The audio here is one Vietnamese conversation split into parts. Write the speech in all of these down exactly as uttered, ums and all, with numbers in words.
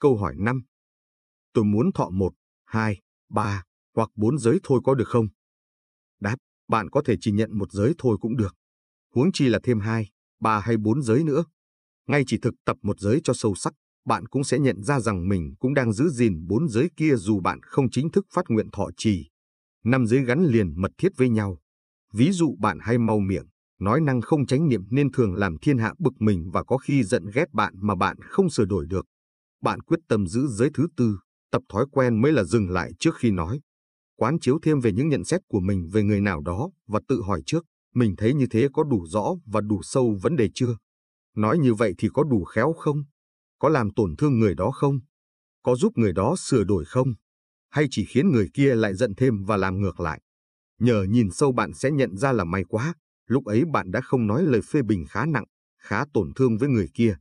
Câu hỏi năm. Tôi muốn thọ một, hai, ba hoặc bốn giới thôi có được không? Đáp, bạn có thể chỉ nhận một giới thôi cũng được. Huống chi là thêm hai, ba hay bốn giới nữa. Ngay chỉ thực tập một giới cho sâu sắc, bạn cũng sẽ nhận ra rằng mình cũng đang giữ gìn bốn giới kia dù bạn không chính thức phát nguyện thọ trì. Năm giới gắn liền mật thiết với nhau. Ví dụ bạn hay mau miệng, nói năng không chánh niệm nên thường làm thiên hạ bực mình và có khi giận ghét bạn mà bạn không sửa đổi được. Bạn quyết tâm giữ giới thứ tư, tập thói quen mới là dừng lại trước khi nói. Quán chiếu thêm về những nhận xét của mình về người nào đó và tự hỏi trước, mình thấy như thế có đủ rõ và đủ sâu vấn đề chưa? Nói như vậy thì có đủ khéo không? Có làm tổn thương người đó không? Có giúp người đó sửa đổi không? Hay chỉ khiến người kia lại giận thêm và làm ngược lại? Nhờ nhìn sâu bạn sẽ nhận ra là may quá, lúc ấy bạn đã không nói lời phê bình khá nặng, khá tổn thương với người kia.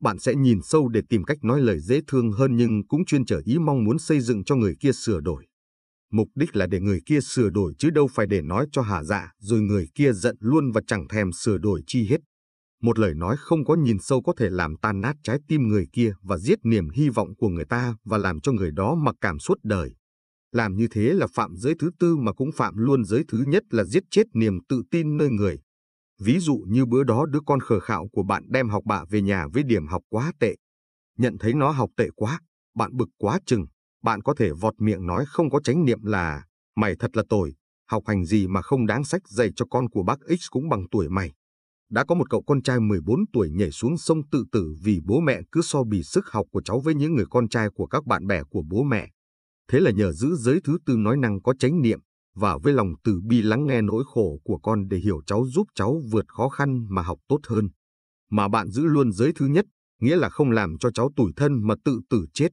Bạn sẽ nhìn sâu để tìm cách nói lời dễ thương hơn nhưng cũng chuyên trở ý mong muốn xây dựng cho người kia sửa đổi. Mục đích là để người kia sửa đổi chứ đâu phải để nói cho hả dạ rồi người kia giận luôn và chẳng thèm sửa đổi chi hết. Một lời nói không có nhìn sâu có thể làm tan nát trái tim người kia và giết niềm hy vọng của người ta và làm cho người đó mặc cảm suốt đời. Làm như thế là phạm giới thứ tư mà cũng phạm luôn giới thứ nhất là giết chết niềm tự tin nơi người. Ví dụ như bữa đó đứa con khờ khạo của bạn đem học bạ về nhà với điểm học quá tệ. Nhận thấy nó học tệ quá, bạn bực quá chừng, bạn có thể vọt miệng nói không có chánh niệm là mày thật là tồi, học hành gì mà không đáng sách dạy cho con của bác X cũng bằng tuổi mày. Đã có một cậu con trai mười bốn tuổi nhảy xuống sông tự tử vì bố mẹ cứ so bì sức học của cháu với những người con trai của các bạn bè của bố mẹ. Thế là nhờ giữ giới thứ tư nói năng có chánh niệm và với lòng từ bi lắng nghe nỗi khổ của con để hiểu cháu giúp cháu vượt khó khăn mà học tốt hơn. Mà bạn giữ luôn giới thứ nhất, nghĩa là không làm cho cháu tủi thân mà tự tử chết.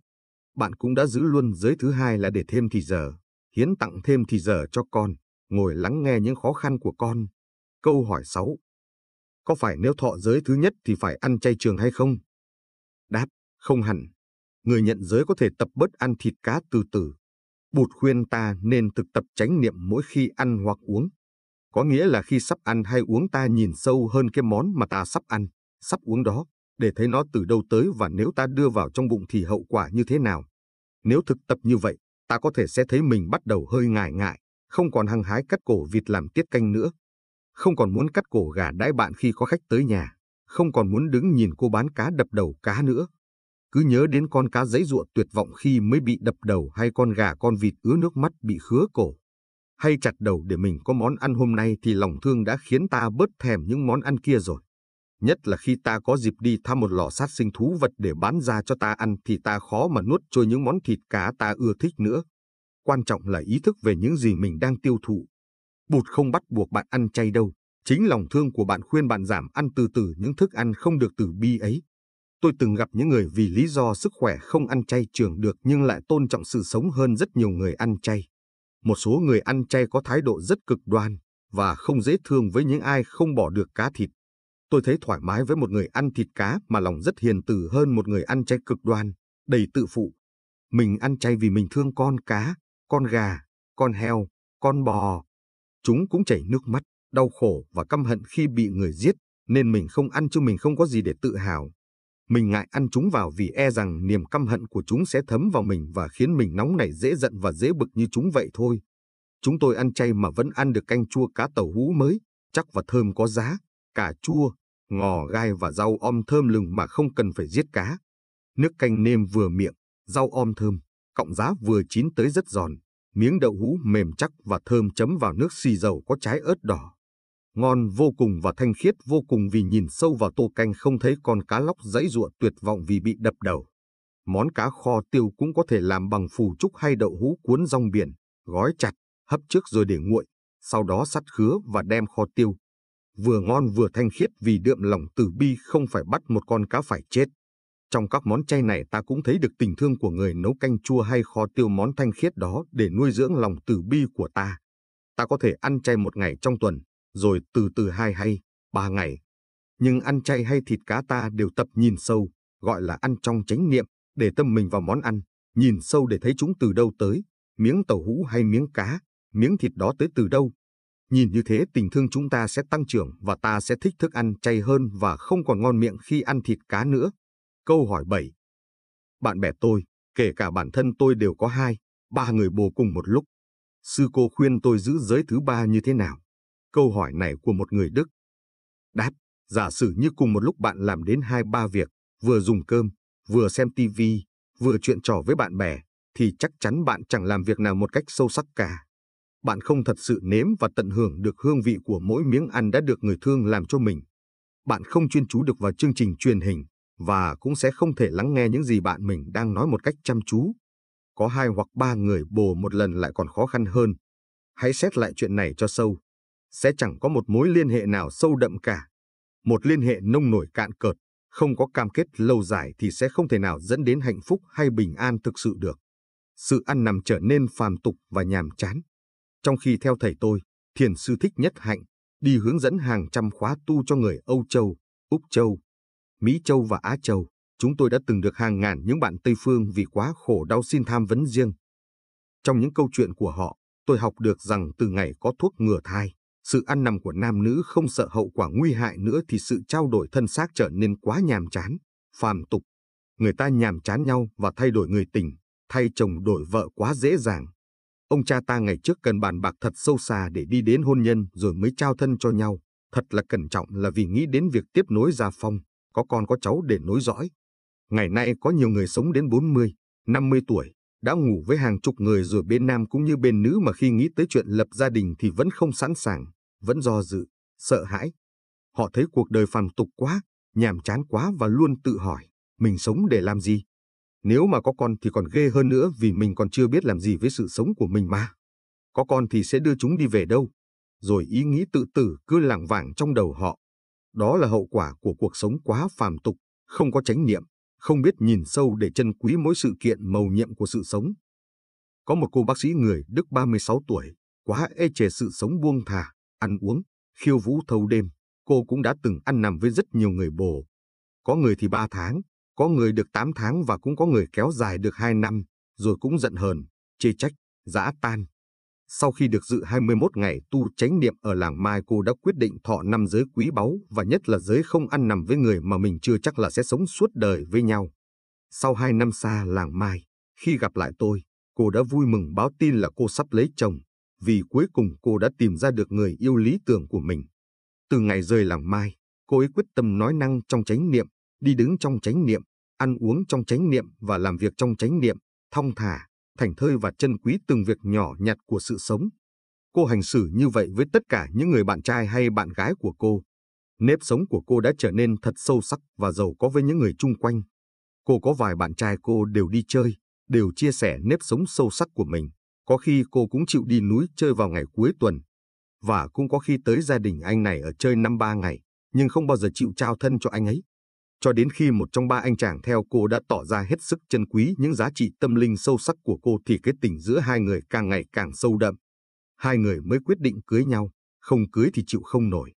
Bạn cũng đã giữ luôn giới thứ hai là để thêm thì giờ, hiến tặng thêm thì giờ cho con, ngồi lắng nghe những khó khăn của con. Câu hỏi sáu. Có phải nếu thọ giới thứ nhất thì phải ăn chay trường hay không? Đáp, không hẳn. Người nhận giới có thể tập bớt ăn thịt cá từ từ. Bụt khuyên ta nên thực tập chánh niệm mỗi khi ăn hoặc uống. Có nghĩa là khi sắp ăn hay uống ta nhìn sâu hơn cái món mà ta sắp ăn, sắp uống đó, để thấy nó từ đâu tới và nếu ta đưa vào trong bụng thì hậu quả như thế nào. Nếu thực tập như vậy, ta có thể sẽ thấy mình bắt đầu hơi ngại ngại, không còn hăng hái cắt cổ vịt làm tiết canh nữa. Không còn muốn cắt cổ gà đãi bạn khi có khách tới nhà, không còn muốn đứng nhìn cô bán cá đập đầu cá nữa. Cứ nhớ đến con cá giãy giụa tuyệt vọng khi mới bị đập đầu hay con gà con vịt ứa nước mắt bị khứa cổ. Hay chặt đầu để mình có món ăn hôm nay thì lòng thương đã khiến ta bớt thèm những món ăn kia rồi. Nhất là khi ta có dịp đi thăm một lò sát sinh thú vật để bán ra cho ta ăn thì ta khó mà nuốt trôi những món thịt cá ta ưa thích nữa. Quan trọng là ý thức về những gì mình đang tiêu thụ. Bụt không bắt buộc bạn ăn chay đâu, chính lòng thương của bạn khuyên bạn giảm ăn từ từ những thức ăn không được từ bi ấy. Tôi từng gặp những người vì lý do sức khỏe không ăn chay trường được nhưng lại tôn trọng sự sống hơn rất nhiều người ăn chay. Một số người ăn chay có thái độ rất cực đoan và không dễ thương với những ai không bỏ được cá thịt. Tôi thấy thoải mái với một người ăn thịt cá mà lòng rất hiền từ hơn một người ăn chay cực đoan, đầy tự phụ. Mình ăn chay vì mình thương con cá, con gà, con heo, con bò. Chúng cũng chảy nước mắt, đau khổ và căm hận khi bị người giết, nên mình không ăn chứ mình không có gì để tự hào. Mình ngại ăn chúng vào vì e rằng niềm căm hận của chúng sẽ thấm vào mình và khiến mình nóng nảy dễ giận và dễ bực như chúng vậy thôi. Chúng tôi ăn chay mà vẫn ăn được canh chua cá tàu hú mới, chắc và thơm có giá, cà chua, ngò gai và rau om thơm lừng mà không cần phải giết cá. Nước canh nêm vừa miệng, rau om thơm, cọng giá vừa chín tới rất giòn. Miếng đậu hũ mềm chắc và thơm chấm vào nước xì dầu có trái ớt đỏ. Ngon vô cùng và thanh khiết vô cùng vì nhìn sâu vào tô canh không thấy con cá lóc giãy giụa tuyệt vọng vì bị đập đầu. Món cá kho tiêu cũng có thể làm bằng phù trúc hay đậu hũ cuốn rong biển, gói chặt, hấp trước rồi để nguội, sau đó sắt khứa và đem kho tiêu. Vừa ngon vừa thanh khiết vì đượm lòng từ bi không phải bắt một con cá phải chết. Trong các món chay này ta cũng thấy được tình thương của người nấu canh chua hay kho tiêu món thanh khiết đó để nuôi dưỡng lòng từ bi của ta. Ta có thể ăn chay một ngày trong tuần, rồi từ từ hai hay ba ngày. Nhưng ăn chay hay thịt cá ta đều tập nhìn sâu, gọi là ăn trong chánh niệm, để tâm mình vào món ăn, nhìn sâu để thấy chúng từ đâu tới, miếng tàu hũ hay miếng cá, miếng thịt đó tới từ đâu. Nhìn như thế tình thương chúng ta sẽ tăng trưởng và ta sẽ thích thức ăn chay hơn và không còn ngon miệng khi ăn thịt cá nữa. Câu hỏi bảy. Bạn bè tôi, kể cả bản thân tôi đều có hai, ba người bồ cùng một lúc. Sư cô khuyên tôi giữ giới thứ ba như thế nào? Câu hỏi này của một người Đức. Đáp, giả sử như cùng một lúc bạn làm đến hai ba việc, vừa dùng cơm, vừa xem tivi, vừa chuyện trò với bạn bè, thì chắc chắn bạn chẳng làm việc nào một cách sâu sắc cả. Bạn không thật sự nếm và tận hưởng được hương vị của mỗi miếng ăn đã được người thương làm cho mình. Bạn không chuyên chú được vào chương trình truyền hình và cũng sẽ không thể lắng nghe những gì bạn mình đang nói một cách chăm chú. Có hai hoặc ba người bồ một lần lại còn khó khăn hơn. Hãy xét lại chuyện này cho sâu. Sẽ chẳng có một mối liên hệ nào sâu đậm cả. Một liên hệ nông nổi cạn cợt, không có cam kết lâu dài thì sẽ không thể nào dẫn đến hạnh phúc hay bình an thực sự được. Sự ăn nằm trở nên phàm tục và nhàm chán. Trong khi theo thầy tôi, thiền sư Thích Nhất Hạnh, đi hướng dẫn hàng trăm khóa tu cho người Âu Châu, Úc Châu, Mỹ Châu và Á Châu, chúng tôi đã từng được hàng ngàn những bạn Tây Phương vì quá khổ đau xin tham vấn riêng. Trong những câu chuyện của họ, tôi học được rằng từ ngày có thuốc ngừa thai, sự ăn nằm của nam nữ không sợ hậu quả nguy hại nữa thì sự trao đổi thân xác trở nên quá nhàm chán, phàm tục. Người ta nhàm chán nhau và thay đổi người tình, thay chồng đổi vợ quá dễ dàng. Ông cha ta ngày trước cần bàn bạc thật sâu xa để đi đến hôn nhân rồi mới trao thân cho nhau. Thật là cẩn trọng là vì nghĩ đến việc tiếp nối gia phong, có con có cháu để nối dõi. Ngày nay có nhiều người sống đến bốn mươi, năm mươi tuổi, đã ngủ với hàng chục người rồi bên nam cũng như bên nữ mà khi nghĩ tới chuyện lập gia đình thì vẫn không sẵn sàng, vẫn do dự, sợ hãi. Họ thấy cuộc đời phàm tục quá, nhàm chán quá và luôn tự hỏi, mình sống để làm gì? Nếu mà có con thì còn ghê hơn nữa vì mình còn chưa biết làm gì với sự sống của mình mà. Có con thì sẽ đưa chúng đi về đâu? Rồi ý nghĩ tự tử cứ lảng vảng trong đầu họ. Đó là hậu quả của cuộc sống quá phàm tục, không có chánh niệm, không biết nhìn sâu để trân quý mỗi sự kiện mầu nhiệm của sự sống. Có một cô bác sĩ người Đức ba mươi sáu tuổi, quá ê chề sự sống buông thả, ăn uống, khiêu vũ thâu đêm. Cô cũng đã từng ăn nằm với rất nhiều người bồ. Có người thì ba tháng. Có người được tám tháng và cũng có người kéo dài được hai năm, rồi cũng giận hờn, chê trách, giã tan. Sau khi được dự hai mươi mốt ngày tu chánh niệm ở làng Mai, cô đã quyết định thọ năm giới quý báu và nhất là giới không ăn nằm với người mà mình chưa chắc là sẽ sống suốt đời với nhau. Sau hai năm xa làng Mai, khi gặp lại tôi, cô đã vui mừng báo tin là cô sắp lấy chồng, vì cuối cùng cô đã tìm ra được người yêu lý tưởng của mình. Từ ngày rời làng Mai, cô ấy quyết tâm nói năng trong chánh niệm, đi đứng trong chánh niệm, ăn uống trong chánh niệm và làm việc trong chánh niệm, thong thả, thảnh thơi và trân quý từng việc nhỏ nhặt của sự sống. Cô hành xử như vậy với tất cả những người bạn trai hay bạn gái của cô. Nếp sống của cô đã trở nên thật sâu sắc và giàu có với những người chung quanh. Cô có vài bạn trai cô đều đi chơi, đều chia sẻ nếp sống sâu sắc của mình. Có khi cô cũng chịu đi núi chơi vào ngày cuối tuần. Và cũng có khi tới gia đình anh này ở chơi năm ba ngày, nhưng không bao giờ chịu trao thân cho anh ấy. Cho đến khi một trong ba anh chàng theo cô đã tỏ ra hết sức trân quý những giá trị tâm linh sâu sắc của cô thì cái tình giữa hai người càng ngày càng sâu đậm. Hai người mới quyết định cưới nhau, không cưới thì chịu không nổi.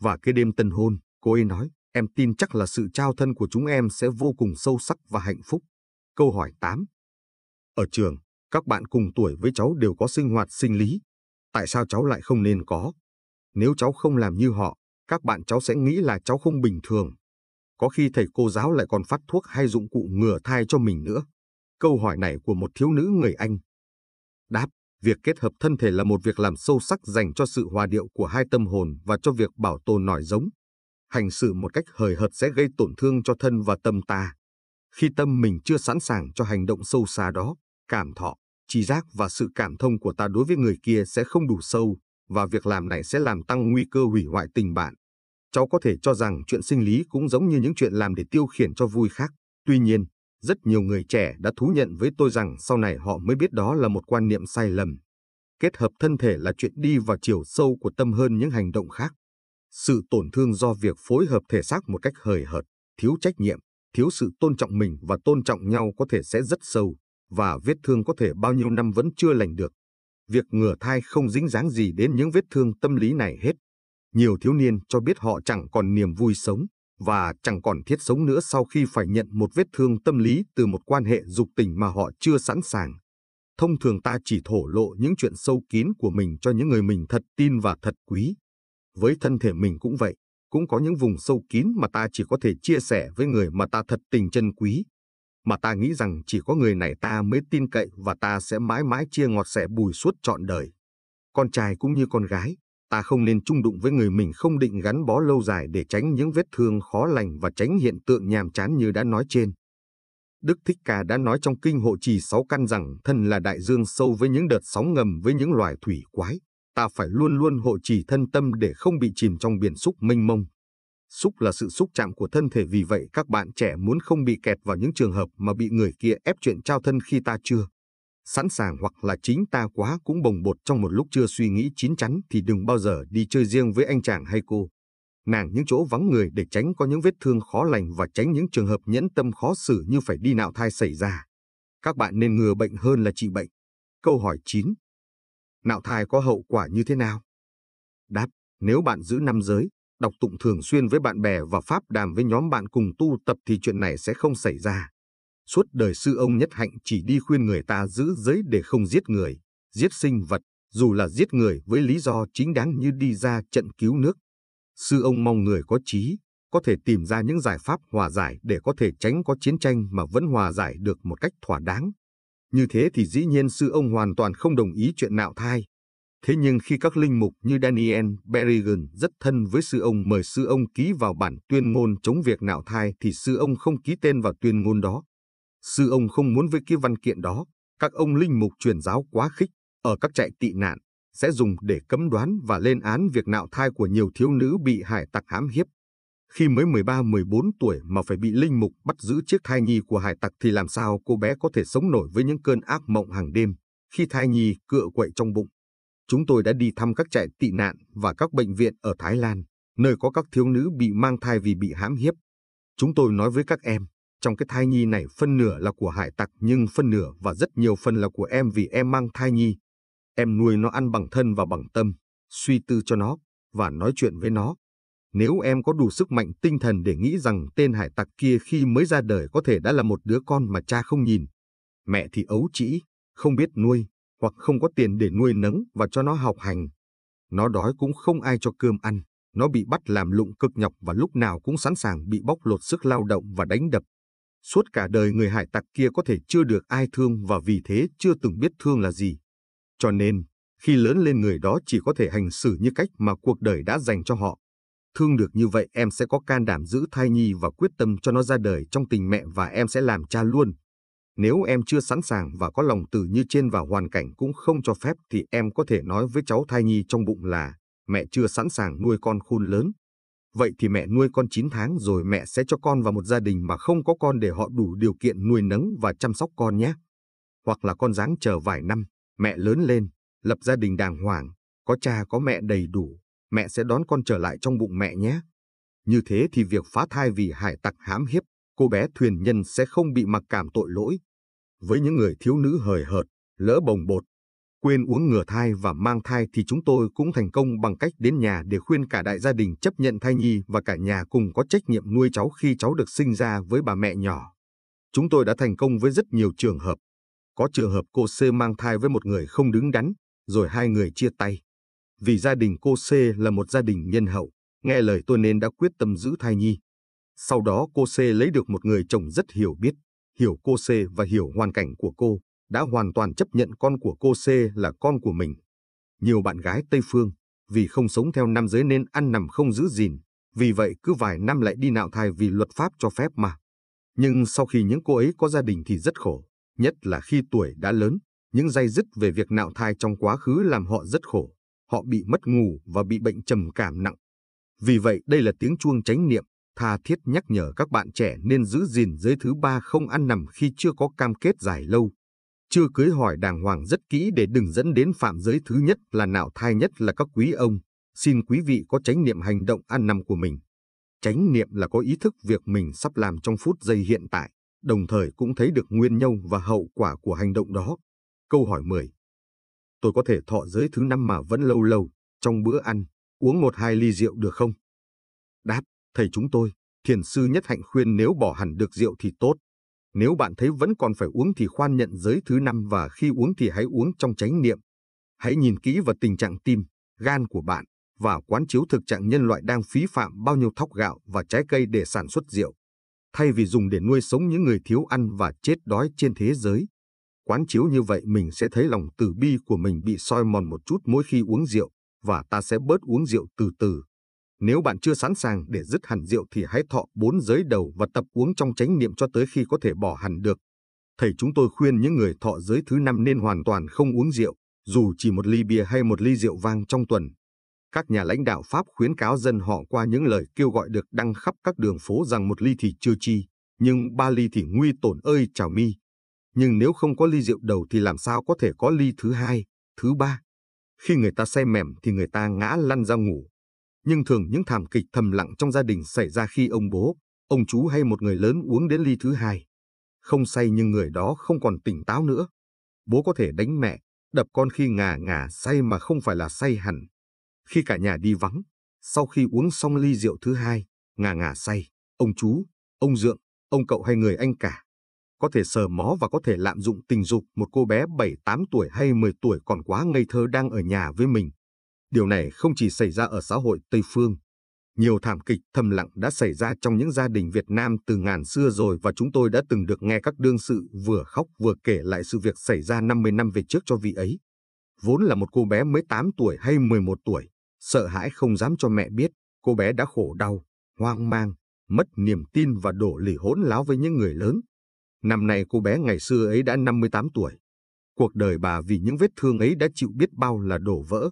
Và cái đêm tân hôn, cô ấy nói, em tin chắc là sự trao thân của chúng em sẽ vô cùng sâu sắc và hạnh phúc. Câu hỏi tám. Ở trường, các bạn cùng tuổi với cháu đều có sinh hoạt sinh lý. Tại sao cháu lại không nên có? Nếu cháu không làm như họ, các bạn cháu sẽ nghĩ là cháu không bình thường. Có khi thầy cô giáo lại còn phát thuốc hay dụng cụ ngừa thai cho mình nữa. Câu hỏi này của một thiếu nữ người Anh. Đáp, việc kết hợp thân thể là một việc làm sâu sắc dành cho sự hòa điệu của hai tâm hồn và cho việc bảo tồn nòi giống. Hành xử một cách hời hợt sẽ gây tổn thương cho thân và tâm ta. Khi tâm mình chưa sẵn sàng cho hành động sâu xa đó, cảm thọ, tri giác và sự cảm thông của ta đối với người kia sẽ không đủ sâu, và việc làm này sẽ làm tăng nguy cơ hủy hoại tình bạn. Cháu có thể cho rằng chuyện sinh lý cũng giống như những chuyện làm để tiêu khiển cho vui khác. Tuy nhiên, rất nhiều người trẻ đã thú nhận với tôi rằng sau này họ mới biết đó là một quan niệm sai lầm. Kết hợp thân thể là chuyện đi vào chiều sâu của tâm hơn những hành động khác. Sự tổn thương do việc phối hợp thể xác một cách hời hợt, thiếu trách nhiệm, thiếu sự tôn trọng mình và tôn trọng nhau có thể sẽ rất sâu, và vết thương có thể bao nhiêu năm vẫn chưa lành được. Việc ngừa thai không dính dáng gì đến những vết thương tâm lý này hết. Nhiều thiếu niên cho biết họ chẳng còn niềm vui sống và chẳng còn thiết sống nữa sau khi phải nhận một vết thương tâm lý từ một quan hệ dục tình mà họ chưa sẵn sàng. Thông thường ta chỉ thổ lộ những chuyện sâu kín của mình cho những người mình thật tin và thật quý. Với thân thể mình cũng vậy, cũng có những vùng sâu kín mà ta chỉ có thể chia sẻ với người mà ta thật tình chân quý. mà ta nghĩ rằng chỉ có người này ta mới tin cậy và ta sẽ mãi mãi chia ngọt sẻ bùi suốt trọn đời. Con trai cũng như con gái, ta không nên chung đụng với người mình không định gắn bó lâu dài để tránh những vết thương khó lành và tránh hiện tượng nhàm chán như đã nói trên. Đức Thích Ca đã nói trong Kinh Hộ Trì Sáu Căn rằng thân là đại dương sâu với những đợt sóng ngầm với những loài thủy quái, ta phải luôn luôn hộ trì thân tâm để không bị chìm trong biển xúc mênh mông. Xúc là sự xúc chạm của thân thể, vì vậy các bạn trẻ muốn không bị kẹt vào những trường hợp mà bị người kia ép chuyện trao thân khi ta chưa sẵn sàng, hoặc là chính ta quá cũng bồng bột trong một lúc chưa suy nghĩ chín chắn, thì đừng bao giờ đi chơi riêng với anh chàng hay cô nàng những chỗ vắng người để tránh có những vết thương khó lành và tránh những trường hợp nhẫn tâm khó xử như phải đi nạo thai xảy ra. Các bạn nên ngừa bệnh hơn là trị bệnh. Câu hỏi chín. Nạo thai có hậu quả như thế nào? Đáp: nếu bạn giữ năm giới, đọc tụng thường xuyên với bạn bè và pháp đàm với nhóm bạn cùng tu tập thì chuyện này sẽ không xảy ra. Suốt đời sư ông Nhất Hạnh chỉ đi khuyên người ta giữ giới để không giết người, giết sinh vật, dù là giết người với lý do chính đáng như đi ra trận cứu nước. Sư ông mong người có trí, có thể tìm ra những giải pháp hòa giải để có thể tránh có chiến tranh mà vẫn hòa giải được một cách thỏa đáng. Như thế thì dĩ nhiên sư ông hoàn toàn không đồng ý chuyện nạo thai. Thế nhưng khi các linh mục như Daniel Berrigan rất thân với sư ông mời sư ông ký vào bản tuyên ngôn chống việc nạo thai thì sư ông không ký tên vào tuyên ngôn đó. Sư ông không muốn với cái văn kiện đó, các ông linh mục truyền giáo quá khích ở các trại tị nạn sẽ dùng để cấm đoán và lên án việc nạo thai của nhiều thiếu nữ bị hải tặc hãm hiếp. Khi mới mười ba mười bốn tuổi mà phải bị linh mục bắt giữ chiếc thai nhi của hải tặc thì làm sao cô bé có thể sống nổi với những cơn ác mộng hàng đêm khi thai nhi cựa quậy trong bụng. Chúng tôi đã đi thăm các trại tị nạn và các bệnh viện ở Thái Lan, nơi có các thiếu nữ bị mang thai vì bị hãm hiếp. Chúng tôi nói với các em, trong cái thai nhi này phân nửa là của hải tặc nhưng phân nửa và rất nhiều phần là của em vì em mang thai nhi. Em nuôi nó ăn bằng thân và bằng tâm, suy tư cho nó và nói chuyện với nó. Nếu em có đủ sức mạnh tinh thần để nghĩ rằng tên hải tặc kia khi mới ra đời có thể đã là một đứa con mà cha không nhìn, mẹ thì ấu trĩ, không biết nuôi, hoặc không có tiền để nuôi nấng và cho nó học hành. Nó đói cũng không ai cho cơm ăn, nó bị bắt làm lụng cực nhọc và lúc nào cũng sẵn sàng bị bóc lột sức lao động và đánh đập. Suốt cả đời người hải tặc kia có thể chưa được ai thương và vì thế chưa từng biết thương là gì. Cho nên, khi lớn lên người đó chỉ có thể hành xử như cách mà cuộc đời đã dành cho họ. Thương được như vậy em sẽ có can đảm giữ thai nhi và quyết tâm cho nó ra đời trong tình mẹ và em sẽ làm cha luôn. Nếu em chưa sẵn sàng và có lòng từ như trên và hoàn cảnh cũng không cho phép thì em có thể nói với cháu thai nhi trong bụng là mẹ chưa sẵn sàng nuôi con khôn lớn. Vậy thì mẹ nuôi con chín tháng rồi mẹ sẽ cho con vào một gia đình mà không có con để họ đủ điều kiện nuôi nấng và chăm sóc con nhé. Hoặc là con ráng chờ vài năm, mẹ lớn lên, lập gia đình đàng hoàng, có cha có mẹ đầy đủ, mẹ sẽ đón con trở lại trong bụng mẹ nhé. Như thế thì việc phá thai vì hải tặc hãm hiếp, cô bé thuyền nhân sẽ không bị mặc cảm tội lỗi. Với những người thiếu nữ hời hợt, lỡ bồng bột, quên uống ngừa thai và mang thai thì chúng tôi cũng thành công bằng cách đến nhà để khuyên cả đại gia đình chấp nhận thai nhi và cả nhà cùng có trách nhiệm nuôi cháu khi cháu được sinh ra với bà mẹ nhỏ. Chúng tôi đã thành công với rất nhiều trường hợp. Có trường hợp cô C mang thai với một người không đứng đắn, rồi hai người chia tay. Vì gia đình cô C là một gia đình nhân hậu, nghe lời tôi nên đã quyết tâm giữ thai nhi. Sau đó cô C lấy được một người chồng rất hiểu biết, hiểu cô C và hiểu hoàn cảnh của cô, đã hoàn toàn chấp nhận con của cô C là con của mình. Nhiều bạn gái Tây Phương, vì không sống theo nam giới nên ăn nằm không giữ gìn, vì vậy cứ vài năm lại đi nạo thai vì luật pháp cho phép mà. Nhưng sau khi những cô ấy có gia đình thì rất khổ, nhất là khi tuổi đã lớn, những day dứt về việc nạo thai trong quá khứ làm họ rất khổ, họ bị mất ngủ và bị bệnh trầm cảm nặng. Vì vậy đây là tiếng chuông chánh niệm, tha thiết nhắc nhở các bạn trẻ nên giữ gìn giới thứ ba, không ăn nằm khi chưa có cam kết dài lâu. Chưa cưới hỏi đàng hoàng rất kỹ để đừng dẫn đến phạm giới thứ nhất là nạo thai, nhất là các quý ông. Xin quý vị có chánh niệm hành động ăn nằm của mình. Chánh niệm là có ý thức việc mình sắp làm trong phút giây hiện tại, đồng thời cũng thấy được nguyên nhân và hậu quả của hành động đó. Câu hỏi mười. Tôi có thể thọ giới thứ năm mà vẫn lâu lâu, trong bữa ăn, uống một hai ly rượu được không? Đáp: thầy chúng tôi, thiền sư Nhất Hạnh khuyên nếu bỏ hẳn được rượu thì tốt. Nếu bạn thấy vẫn còn phải uống thì khoan nhận giới thứ năm và khi uống thì hãy uống trong chánh niệm. Hãy nhìn kỹ vào tình trạng tim, gan của bạn và quán chiếu thực trạng nhân loại đang phí phạm bao nhiêu thóc gạo và trái cây để sản xuất rượu. thay vì dùng để nuôi sống những người thiếu ăn và chết đói trên thế giới. Quán chiếu như vậy mình sẽ thấy lòng từ bi của mình bị soi mòn một chút mỗi khi uống rượu, và ta sẽ bớt uống rượu từ từ. Nếu bạn chưa sẵn sàng để dứt hẳn rượu thì hãy thọ bốn giới đầu và tập uống trong chánh niệm cho tới khi có thể bỏ hẳn được. Thầy chúng tôi khuyên những người thọ giới thứ năm nên hoàn toàn không uống rượu, dù chỉ một ly bia hay một ly rượu vang trong tuần. Các nhà lãnh đạo Pháp khuyến cáo dân họ qua những lời kêu gọi được đăng khắp các đường phố rằng một ly thì chưa chi, nhưng ba ly thì nguy tổn ơi chào mi. Nhưng nếu không có ly rượu đầu thì làm sao có thể có ly thứ hai, thứ ba. Khi người ta say mềm thì người ta ngã lăn ra ngủ. Nhưng thường những thảm kịch thầm lặng trong gia đình xảy ra khi ông bố, ông chú hay một người lớn uống đến ly thứ hai. Không say nhưng người đó không còn tỉnh táo nữa. Bố có thể đánh mẹ, đập con khi ngà ngà say mà không phải là say hẳn. Khi cả nhà đi vắng, sau khi uống xong ly rượu thứ hai, ngà ngà say, ông chú, ông dượng, ông cậu hay người anh cả có thể sờ mó và có thể lạm dụng tình dục một cô bé bảy, tám tuổi hay mười tuổi còn quá ngây thơ đang ở nhà với mình. Điều này không chỉ xảy ra ở xã hội Tây Phương. Nhiều thảm kịch thầm lặng đã xảy ra trong những gia đình Việt Nam từ ngàn xưa rồi, và chúng tôi đã từng được nghe các đương sự vừa khóc vừa kể lại sự việc xảy ra năm mươi năm về trước cho vị ấy. Vốn là một cô bé mới tám tuổi hay mười một tuổi, sợ hãi không dám cho mẹ biết, cô bé đã khổ đau, hoang mang, mất niềm tin và đổ lì hỗn láo với những người lớn. Năm nay cô bé ngày xưa ấy đã năm mươi tám tuổi. Cuộc đời bà vì những vết thương ấy đã chịu biết bao là đổ vỡ.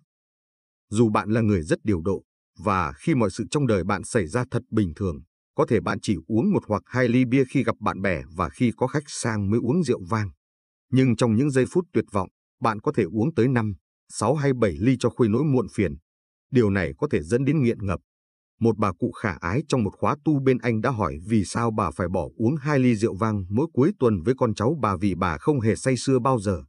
Dù bạn là người rất điều độ, và khi mọi sự trong đời bạn xảy ra thật bình thường, có thể bạn chỉ uống một hoặc hai ly bia khi gặp bạn bè và khi có khách sang mới uống rượu vang. Nhưng trong những giây phút tuyệt vọng, bạn có thể uống tới năm, sáu hay bảy ly cho khuây nỗi muộn phiền. Điều này có thể dẫn đến nghiện ngập. Một bà cụ khả ái trong một khóa tu bên Anh đã hỏi vì sao bà phải bỏ uống hai ly rượu vang mỗi cuối tuần với con cháu bà vì bà không hề say sưa bao giờ.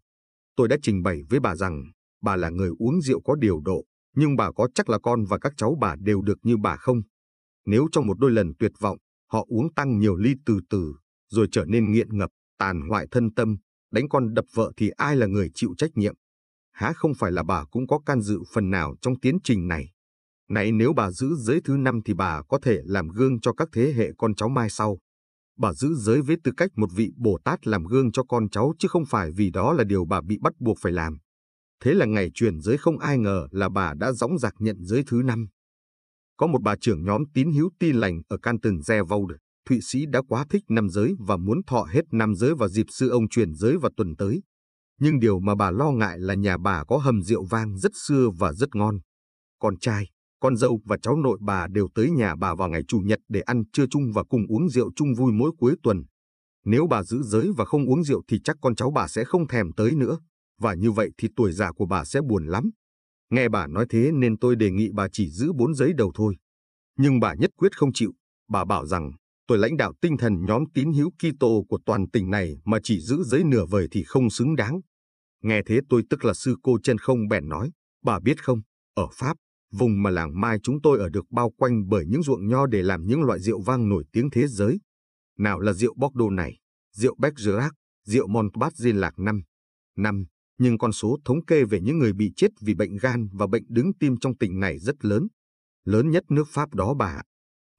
Tôi đã trình bày với bà rằng bà là người uống rượu có điều độ, nhưng bà có chắc là con và các cháu bà đều được như bà không? Nếu trong một đôi lần tuyệt vọng, họ uống tăng nhiều ly từ từ, rồi trở nên nghiện ngập, tàn hoại thân tâm, đánh con đập vợ thì ai là người chịu trách nhiệm? Há không phải là bà cũng có can dự phần nào trong tiến trình này? Nãy nếu bà giữ giới thứ năm thì bà có thể làm gương cho các thế hệ con cháu mai sau. Bà giữ giới với tư cách một vị Bồ Tát làm gương cho con cháu chứ không phải vì đó là điều bà bị bắt buộc phải làm. Thế là ngày chuyển giới không ai ngờ là bà đã dõng dạc nhận giới thứ năm. Có một bà trưởng nhóm tín hữu tin lành ở Canton Zeevoorde, Thụy Sĩ đã quá thích năm giới và muốn thọ hết năm giới vào dịp sư ông chuyển giới vào tuần tới. Nhưng điều mà bà lo ngại là nhà bà có hầm rượu vang rất xưa và rất ngon. Con trai, con dâu và cháu nội bà đều tới nhà bà vào ngày Chủ nhật để ăn trưa chung và cùng uống rượu chung vui mỗi cuối tuần. Nếu bà giữ giới và không uống rượu thì chắc con cháu bà sẽ không thèm tới nữa. Và như vậy thì tuổi già của bà sẽ buồn lắm. Nghe bà nói thế nên tôi đề nghị bà chỉ giữ bốn giới đầu thôi. Nhưng bà nhất quyết không chịu. Bà bảo rằng tôi lãnh đạo tinh thần nhóm tín hữu Kitô của toàn tỉnh này mà chỉ giữ giới nửa vời thì không xứng đáng. Nghe thế tôi tức là sư cô Chân Không bèn nói, bà biết không, ở Pháp, vùng mà làng Mai chúng tôi ở được bao quanh bởi những ruộng nho để làm những loại rượu vang nổi tiếng thế giới. Nào là rượu Bordeaux này, rượu Bergerac, rượu Montbat diên lạc năm. năm. Nhưng con số thống kê về những người bị chết vì bệnh gan và bệnh đứng tim trong tỉnh này rất lớn. Lớn nhất nước Pháp đó bà.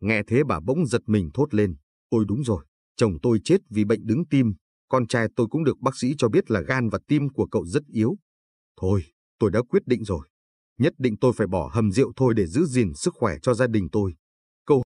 Nghe thế bà bỗng giật mình thốt lên. Ôi đúng rồi, chồng tôi chết vì bệnh đứng tim. Con trai tôi cũng được bác sĩ cho biết là gan và tim của cậu rất yếu. Thôi, tôi đã quyết định rồi. Nhất định tôi phải bỏ hầm rượu thôi để giữ gìn sức khỏe cho gia đình tôi.